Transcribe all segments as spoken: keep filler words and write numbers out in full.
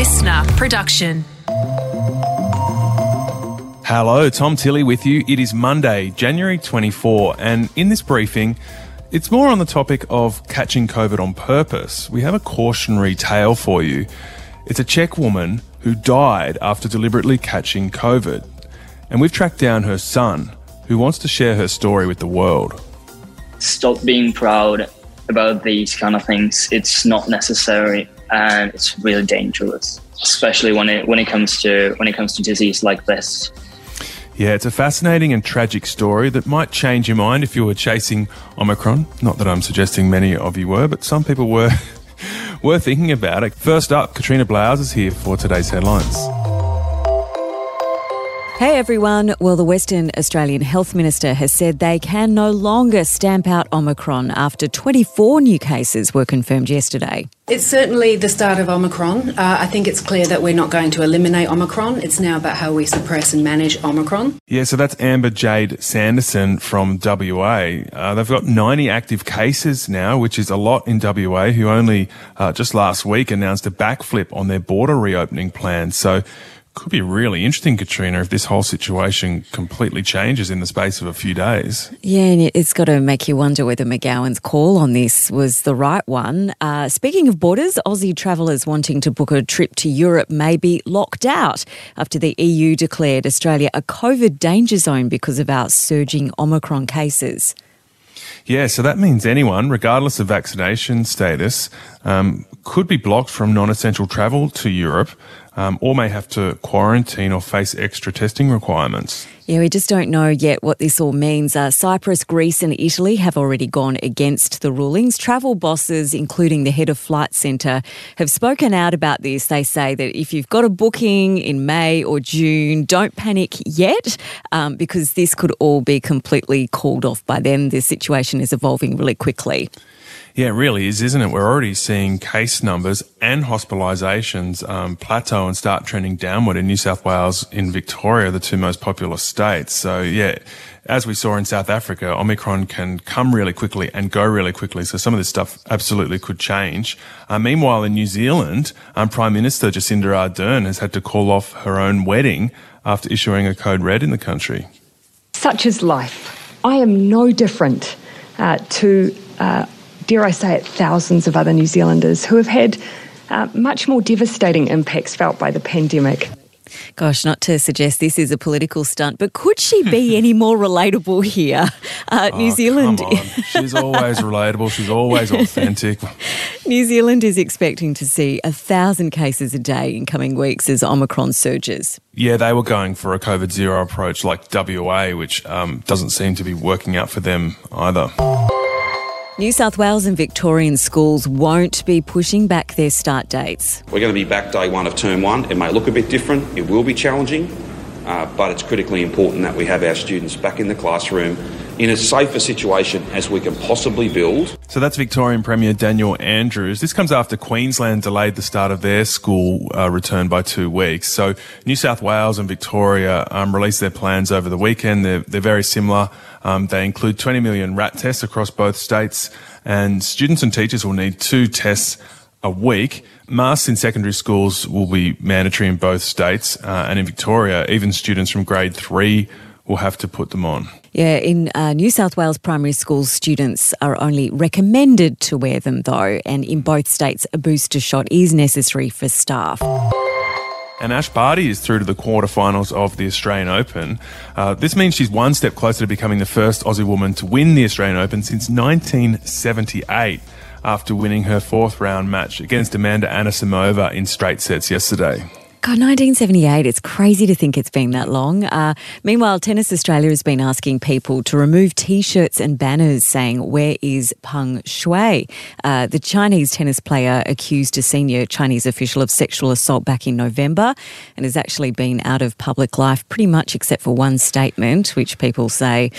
listener production. Hello, Tom Tilly with you. It is Monday, January twenty-fourth, and in this briefing, it's more on the topic of catching COVID on purpose. We have a cautionary tale for you. It's a Czech woman who died after deliberately catching COVID, and we've tracked down her son, who wants to share her story with the world. Stop being proud about these kind of things. It's not necessary, and it's really dangerous, especially when it when it comes to when it comes to disease like this. Yeah, it's a fascinating and tragic story that might change your mind if you were chasing Omicron. Not that I'm suggesting many of you were, but some people were, were thinking about it. First up, Katrina Blowers is here for today's headlines. Hey everyone. Well, the Western Australian Health Minister has said they can no longer stamp out Omicron after twenty-four new cases were confirmed yesterday. It's certainly the start of Omicron. Uh, I think it's clear that we're not going to eliminate Omicron. It's now about how we suppress and manage Omicron. Yeah, so that's Amber Jade Sanderson from W A. Uh, they've got ninety active cases now, which is a lot in W A, who only uh, just last week announced a backflip on their border reopening plan. So could be really interesting, Katrina, if this whole situation completely changes in the space of a few days. Yeah, and it's got to make you wonder whether McGowan's call on this was the right one. Uh, speaking of borders, Aussie travellers wanting to book a trip to Europe may be locked out after the E U declared Australia a COVID danger zone because of our surging Omicron cases. Yeah, so that means anyone, regardless of vaccination status, um, could be blocked from non-essential travel to Europe. Um, or may have to quarantine or face extra testing requirements. Yeah, we just don't know yet what this all means. Uh, Cyprus, Greece and Italy have already gone against the rulings. Travel bosses, including the head of Flight Centre, have spoken out about this. They say that if you've got a booking in May or June, don't panic yet um, because this could all be completely called off by then. The situation is evolving really quickly. Yeah, it really is, isn't it? We're already seeing case numbers and hospitalisations um, plateau and start trending downward in New South Wales and Victoria, the two most popular states. So, yeah, as we saw in South Africa, Omicron can come really quickly and go really quickly. So some of this stuff absolutely could change. Uh, meanwhile, in New Zealand, um, Prime Minister Jacinda Ardern has had to call off her own wedding after issuing a code red in the country. Such is life. I am no different uh, to... Uh, dare I say it, thousands of other New Zealanders who have had uh, much more devastating impacts felt by the pandemic. Gosh, not to suggest this is a political stunt, but could she be any more relatable here? Uh, oh, New Zealand. Come on. She's always relatable. She's always authentic. New Zealand is expecting to see a thousand cases a day in coming weeks as Omicron surges. Yeah, they were going for a COVID zero approach like W A, which um, doesn't seem to be working out for them either. New South Wales and Victorian schools won't be pushing back their start dates. We're going to be back day one of term one. It may look a bit different. It will be challenging, uh, but it's critically important that we have our students back in the classroom in as safe a situation as we can possibly build. So that's Victorian Premier Daniel Andrews. This comes after Queensland delayed the start of their school uh, return by two weeks. So New South Wales and Victoria um, released their plans over the weekend. They're, they're very similar. Um, they include twenty million R A T tests across both states, and students and teachers will need two tests a week. Masks in secondary schools will be mandatory in both states, uh, and in Victoria, even students from grade three will have to put them on. Yeah, in uh, New South Wales primary schools, students are only recommended to wear them though, and in both states, a booster shot is necessary for staff. And Ash Barty is through to the quarterfinals of the Australian Open. Uh, this means she's one step closer to becoming the first Aussie woman to win the Australian Open since nineteen seventy-eight, after winning her fourth round match against Amanda Anisimova in straight sets yesterday. God, nineteen seventy-eight, it's crazy to think it's been that long. Uh, meanwhile, Tennis Australia has been asking people to remove T-shirts and banners saying, "Where is Peng Shuai?" Uh, the Chinese tennis player accused a senior Chinese official of sexual assault back in November and has actually been out of public life pretty much except for one statement, which people say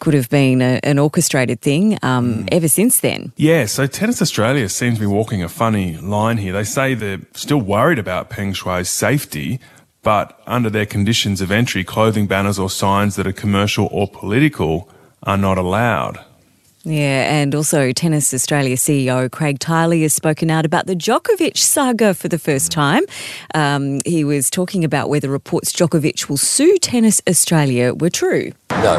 could have been a, an orchestrated thing um, mm. ever since then. Yeah, so Tennis Australia seems to be walking a funny line here. They say they're still worried about Peng Shuai's safety, but under their conditions of entry, clothing, banners or signs that are commercial or political are not allowed. Yeah, and also Tennis Australia C E O Craig Tiley has spoken out about the Djokovic saga for the first time. Um, he was talking about whether reports Djokovic will sue Tennis Australia were true. No.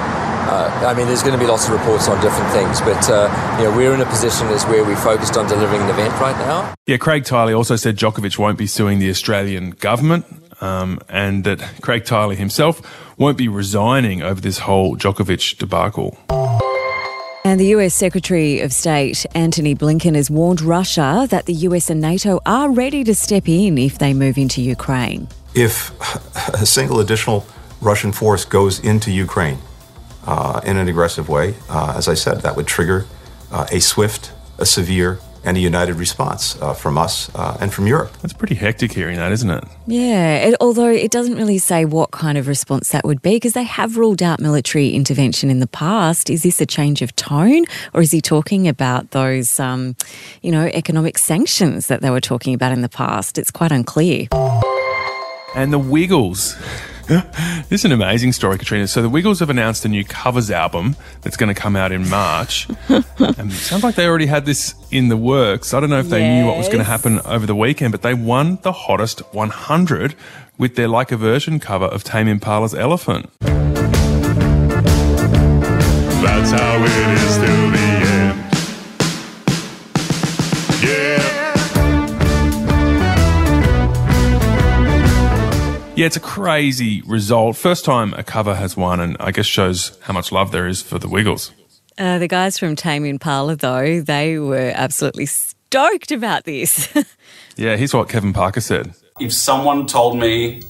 Uh, I mean, there's going to be lots of reports on different things, but uh, you know, we're in a position as where we're focused on delivering an event right now. Yeah, Craig Tiley also said Djokovic won't be suing the Australian government. Um, and that Craig Tiley himself won't be resigning over this whole Djokovic debacle. And the U S Secretary of State Antony Blinken has warned Russia that the U S and NATO are ready to step in if they move into Ukraine. If a single additional Russian force goes into Ukraine uh, in an aggressive way, uh, as I said, that would trigger uh, a swift, a severe, and a united response uh, from us uh, and from Europe. That's pretty hectic hearing that, isn't it? Yeah, it, although it doesn't really say what kind of response that would be, because they have ruled out military intervention in the past. Is this a change of tone, or is he talking about those, um, you know, economic sanctions that they were talking about in the past? It's quite unclear. And the Wiggles... This is an amazing story, Katrina. So the Wiggles have announced a new covers album that's going to come out in March. And it sounds like they already had this in the works. I don't know if they yes. knew what was going to happen over the weekend, but they won the Hottest one hundred with their Like a Version cover of Tame Impala's Elephant. That's how it is to the end. Yeah. Yeah, it's a crazy result. First time a cover has won, and I guess shows how much love there is for the Wiggles. Uh, the guys from Tame Impala, though, they were absolutely stoked about this. Yeah, here's what Kevin Parker said. If someone told me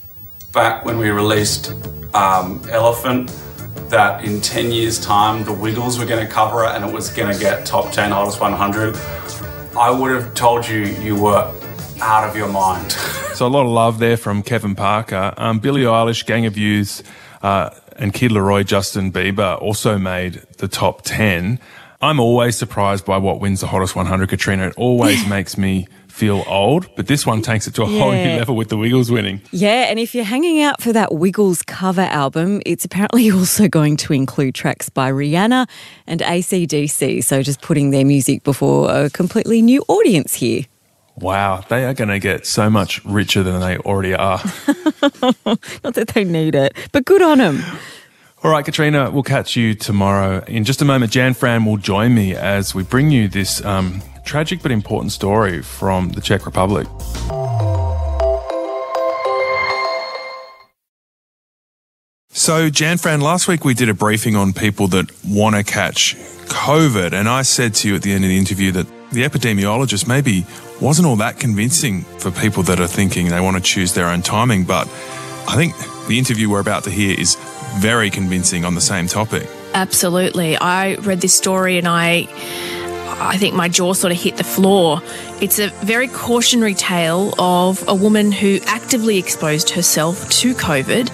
back when we released um, Elephant that in ten years' time the Wiggles were going to cover it and it was going to get top ten Hottest one hundred, I would have told you you were out of your mind. So a lot of love there from Kevin Parker. Um, Billie Eilish, Gang of Youths, uh, and Kid Laroi, Justin Bieber also made the top ten. I'm always surprised by what wins the Hottest one hundred, Katrina. It always makes me feel old, but this one takes it to a yeah. whole new level with the Wiggles winning. Yeah, and if you're hanging out for that Wiggles cover album, it's apparently also going to include tracks by Rihanna and A C D C, so just putting their music before a completely new audience here. Wow, they are going to get so much richer than they already are. Not that they need it, but good on them. All right, Katrina, we'll catch you tomorrow. In just a moment, Jan Fran will join me as we bring you this um, tragic but important story from the Czech Republic. So, Jan Fran, last week we did a briefing on people that want to catch COVID, and I said to you at the end of the interview that the epidemiologist maybe wasn't all that convincing for people that are thinking they want to choose their own timing, but I think the interview we're about to hear is very convincing on the same topic. Absolutely. I read this story and I I think my jaw sort of hit the floor. It's a very cautionary tale of a woman who actively exposed herself to COVID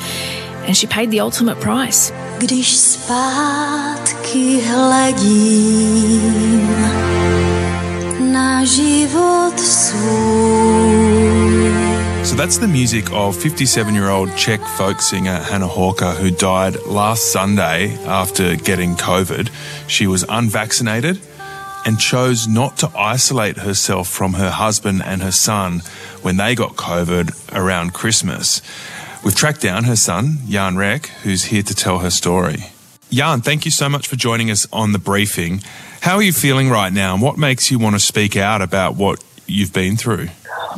and she paid the ultimate price. Když zpátky hledím na život svůj. So that's the music of fifty-seven-year-old Czech folk singer Hana Horka, who died last Sunday after getting COVID. She was unvaccinated and chose not to isolate herself from her husband and her son when they got COVID around Christmas. We've tracked down her son, Jan Rek, who's here to tell her story. Jan, thank you so much for joining us on The Briefing. How are you feeling right now and what makes you want to speak out about what you've been through?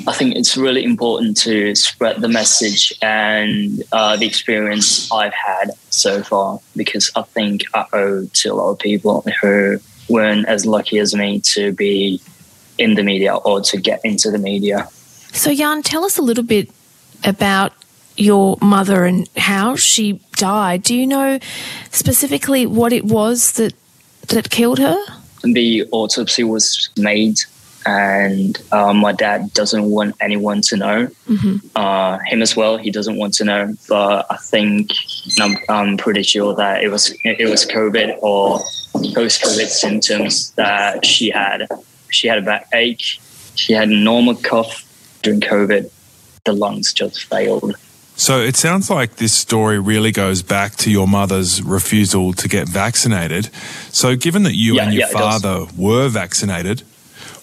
I think it's really important to spread the message and uh, the experience I've had so far, because I think I owe to a lot of people who weren't as lucky as me to be in the media or to get into the media. So, Jan, tell us a little bit about your mother and how she died. Do you know specifically what it was that that killed her? The autopsy was made and uh, my dad doesn't want anyone to know. Mm-hmm. Uh, him as well, he doesn't want to know. But I think, I'm, I'm pretty sure that it was it was COVID or post-COVID symptoms that she had. She had a backache, she had a normal cough during COVID. The lungs just failed. So it sounds like this story really goes back to your mother's refusal to get vaccinated. So given that you yeah, and your yeah, father were vaccinated,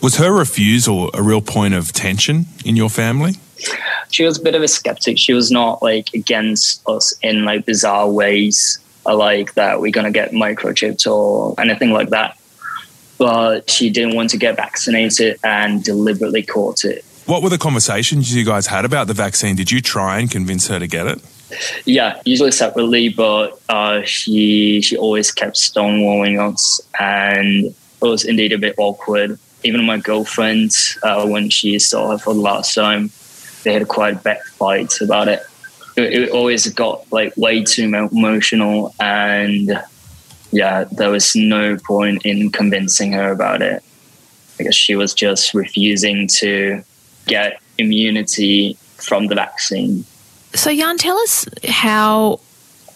was her refusal a real point of tension in your family? She was a bit of a skeptic. She was not like against us in like bizarre ways, like that we're going to get microchipped or anything like that. But she didn't want to get vaccinated and deliberately caught it. What were the conversations you guys had about the vaccine? Did you try and convince her to get it? Yeah, usually separately, but uh, she she always kept stonewalling us, and it was indeed a bit awkward. Even my girlfriend, uh, when she saw her for the last time, they had quite a backfight about it. It, it always got like way too emotional, and yeah, there was no point in convincing her about it because she was just refusing to get immunity from the vaccine. So Jan, tell us how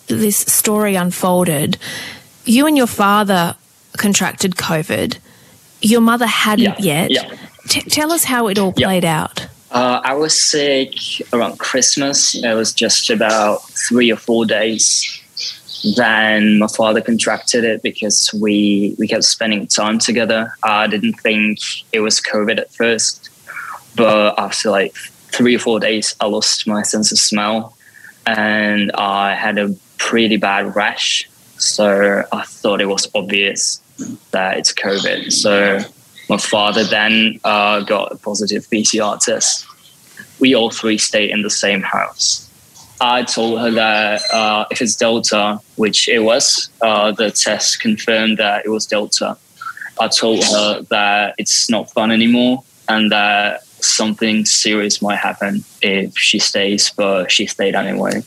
this story unfolded. You and your father contracted COVID. Your mother hadn't yeah, yet. Yeah. T- tell us how it all played yeah. out. Uh, I was sick around Christmas. It was just about three or four days. Then my father contracted it because we, we kept spending time together. I didn't think it was COVID at first, but after like three or four days, I lost my sense of smell and I had a pretty bad rash. So I thought it was obvious that it's COVID. So my father then uh, got a positive P C R test. We all three stayed in the same house. I told her that uh, if it's Delta, which it was, uh, the test confirmed that it was Delta. I told her that it's not fun anymore and that something serious might happen if she stays, but she stayed anyway.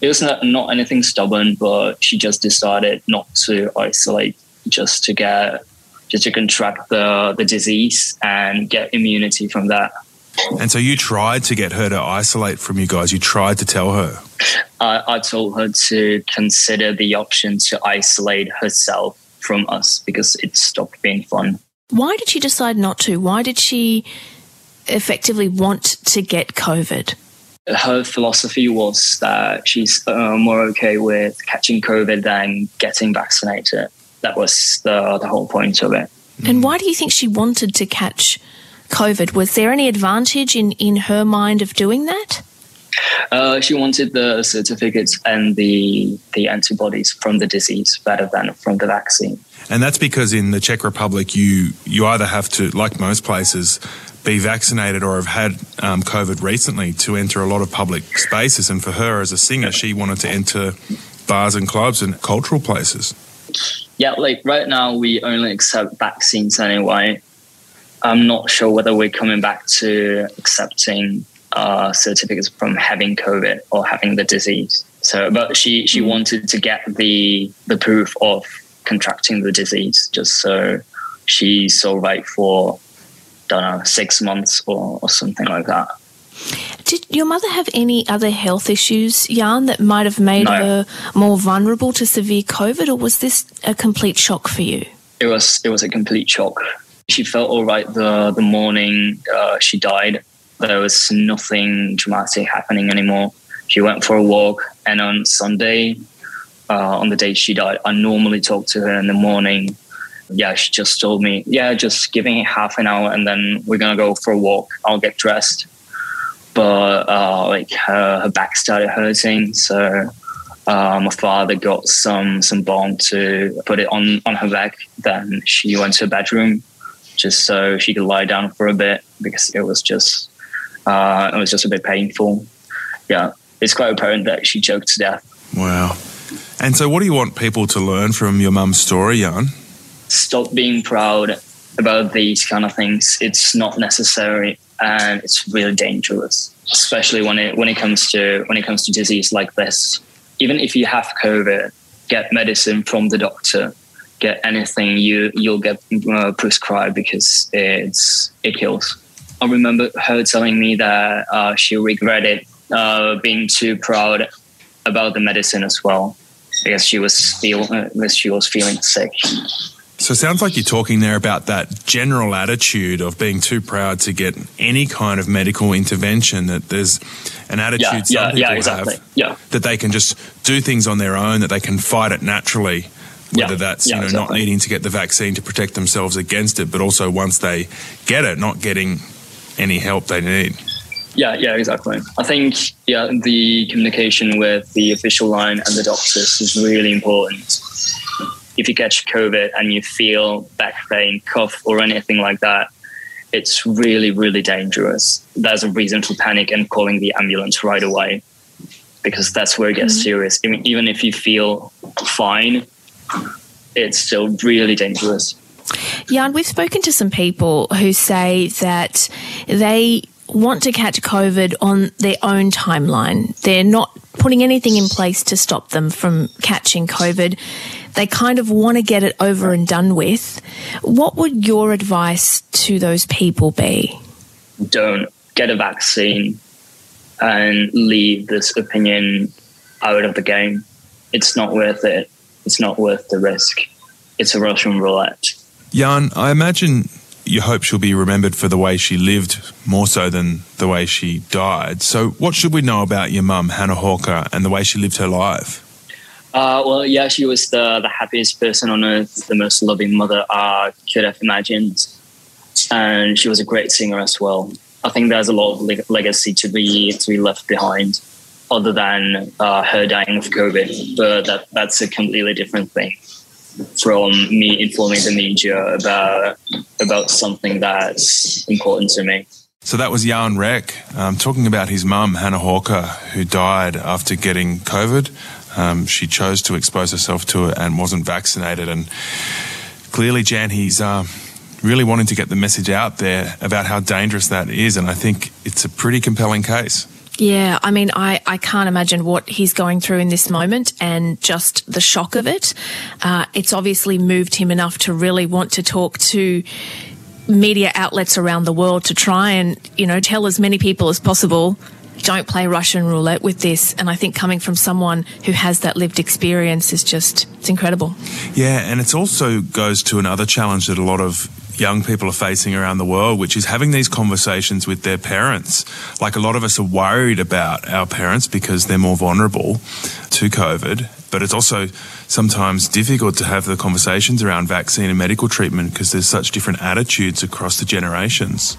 It was not, not anything stubborn, but she just decided not to isolate, just to get, just to contract the, the disease and get immunity from that. And so you tried to get her to isolate from you guys. You tried to tell her. Uh, I told her to consider the option to isolate herself from us because it stopped being fun. Why did she decide not to? Why did she effectively want to get COVID? Her philosophy was that she's uh, more okay with catching COVID than getting vaccinated. That was the, the whole point of it. And why do you think she wanted to catch COVID? Was there any advantage in, in her mind of doing that? Uh, she wanted the certificates and the the antibodies from the disease rather than from the vaccine. And that's because in the Czech Republic, you, you either have to, like most places, be vaccinated or have had um, COVID recently to enter a lot of public spaces. And for her as a singer, she wanted to enter bars and clubs and cultural places. Yeah, like right now we only accept vaccines anyway. I'm not sure whether we're coming back to accepting uh, certificates from having COVID or having the disease. So, but she, she wanted to get the the proof of contracting the disease just so she's all right for, I don't know, six months or, or something like that. Did your mother have any other health issues, Jan, that might have made no. her more vulnerable to severe COVID, or was this a complete shock for you? It was, it was a complete shock. She felt all right the, the morning uh, she died. There was nothing dramatic happening anymore. She went for a walk, and on Sunday, uh, on the day she died, I normally talk to her in the morning. Yeah, she just told me, yeah, just giving it half an hour and then we're going to go for a walk. I'll get dressed. But uh, like her, her back started hurting, so Uh, my father got some, some balm to put it on, on her back. Then she went to her bedroom just so she could lie down for a bit because it was just uh, it was just a bit painful. Yeah, it's quite apparent that she choked to death. Wow. And so what do you want people to learn from your mum's story, Jan? Stop being proud about these kind of things. It's not necessary and it's really dangerous, especially when it when it comes to when it comes to disease like this. Even if you have COVID, get medicine from the doctor. Get anything you you'll get uh, prescribed because it's it kills. I remember her telling me that uh, she regretted uh, being too proud about the medicine as well because she was feel uh, she was feeling sick. So it sounds like you're talking there about that general attitude of being too proud to get any kind of medical intervention, that there's an attitude yeah, some yeah, people yeah, exactly. have yeah. that they can just do things on their own, that they can fight it naturally, whether yeah, that's yeah, you know exactly. not needing to get the vaccine to protect themselves against it, but also once they get it, not getting any help they need. Yeah, yeah, exactly. I think yeah, the communication with the official line and the doctors is really important. If you catch COVID and you feel back pain, cough, or anything like that, it's really, really dangerous. There's a reason for panic and calling the ambulance right away, because that's where it gets mm-hmm. serious. I mean, even if you feel fine, it's still really dangerous. Jan, we've spoken to some people who say that they want to catch COVID on their own timeline. They're not putting anything in place to stop them from catching COVID. They kind of want to get it over and done with. What would your advice to those people be? Don't get a vaccine and leave this opinion out of the game. It's not worth it. It's not worth the risk. It's a Russian roulette. Jan, I imagine you hope she'll be remembered for the way she lived more so than the way she died. So what should we know about your mum, Hana Horka, and the way she lived her life? Uh, well, yeah, she was the, the happiest person on earth, the most loving mother I could have imagined. And she was a great singer as well. I think there's a lot of leg- legacy to be, to be left behind, other than uh, her dying of COVID. But that, that's a completely different thing from me informing the media about about something that's important to me. So that was Jan Rek um, talking about his mum, Hana Horka, who died after getting COVID. Um, she chose to expose herself to it and wasn't vaccinated. And clearly, Jan, he's uh, really wanting to get the message out there about how dangerous that is. And I think it's a pretty compelling case. Yeah, I mean, I, I can't imagine what he's going through in this moment and just the shock of it. Uh, it's obviously moved him enough to really want to talk to media outlets around the world to try and, you know, tell as many people as possible, don't play Russian roulette with this. And I think coming from someone who has that lived experience is just, it's incredible. Yeah, and it also goes to another challenge that a lot of young people are facing around the world, which is having these conversations with their parents. Like, a lot of us are worried about our parents because they're more vulnerable to COVID, but it's also sometimes difficult to have the conversations around vaccine and medical treatment because there's such different attitudes across the generations.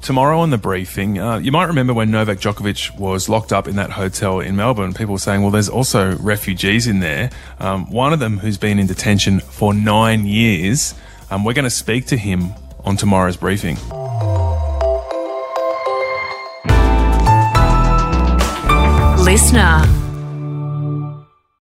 Tomorrow on The Briefing, uh, you might remember when Novak Djokovic was locked up in that hotel in Melbourne, people were saying, well, there's also refugees in there. Um, one of them who's been in detention for nine years. Um, we're going to speak to him on tomorrow's briefing. Listener.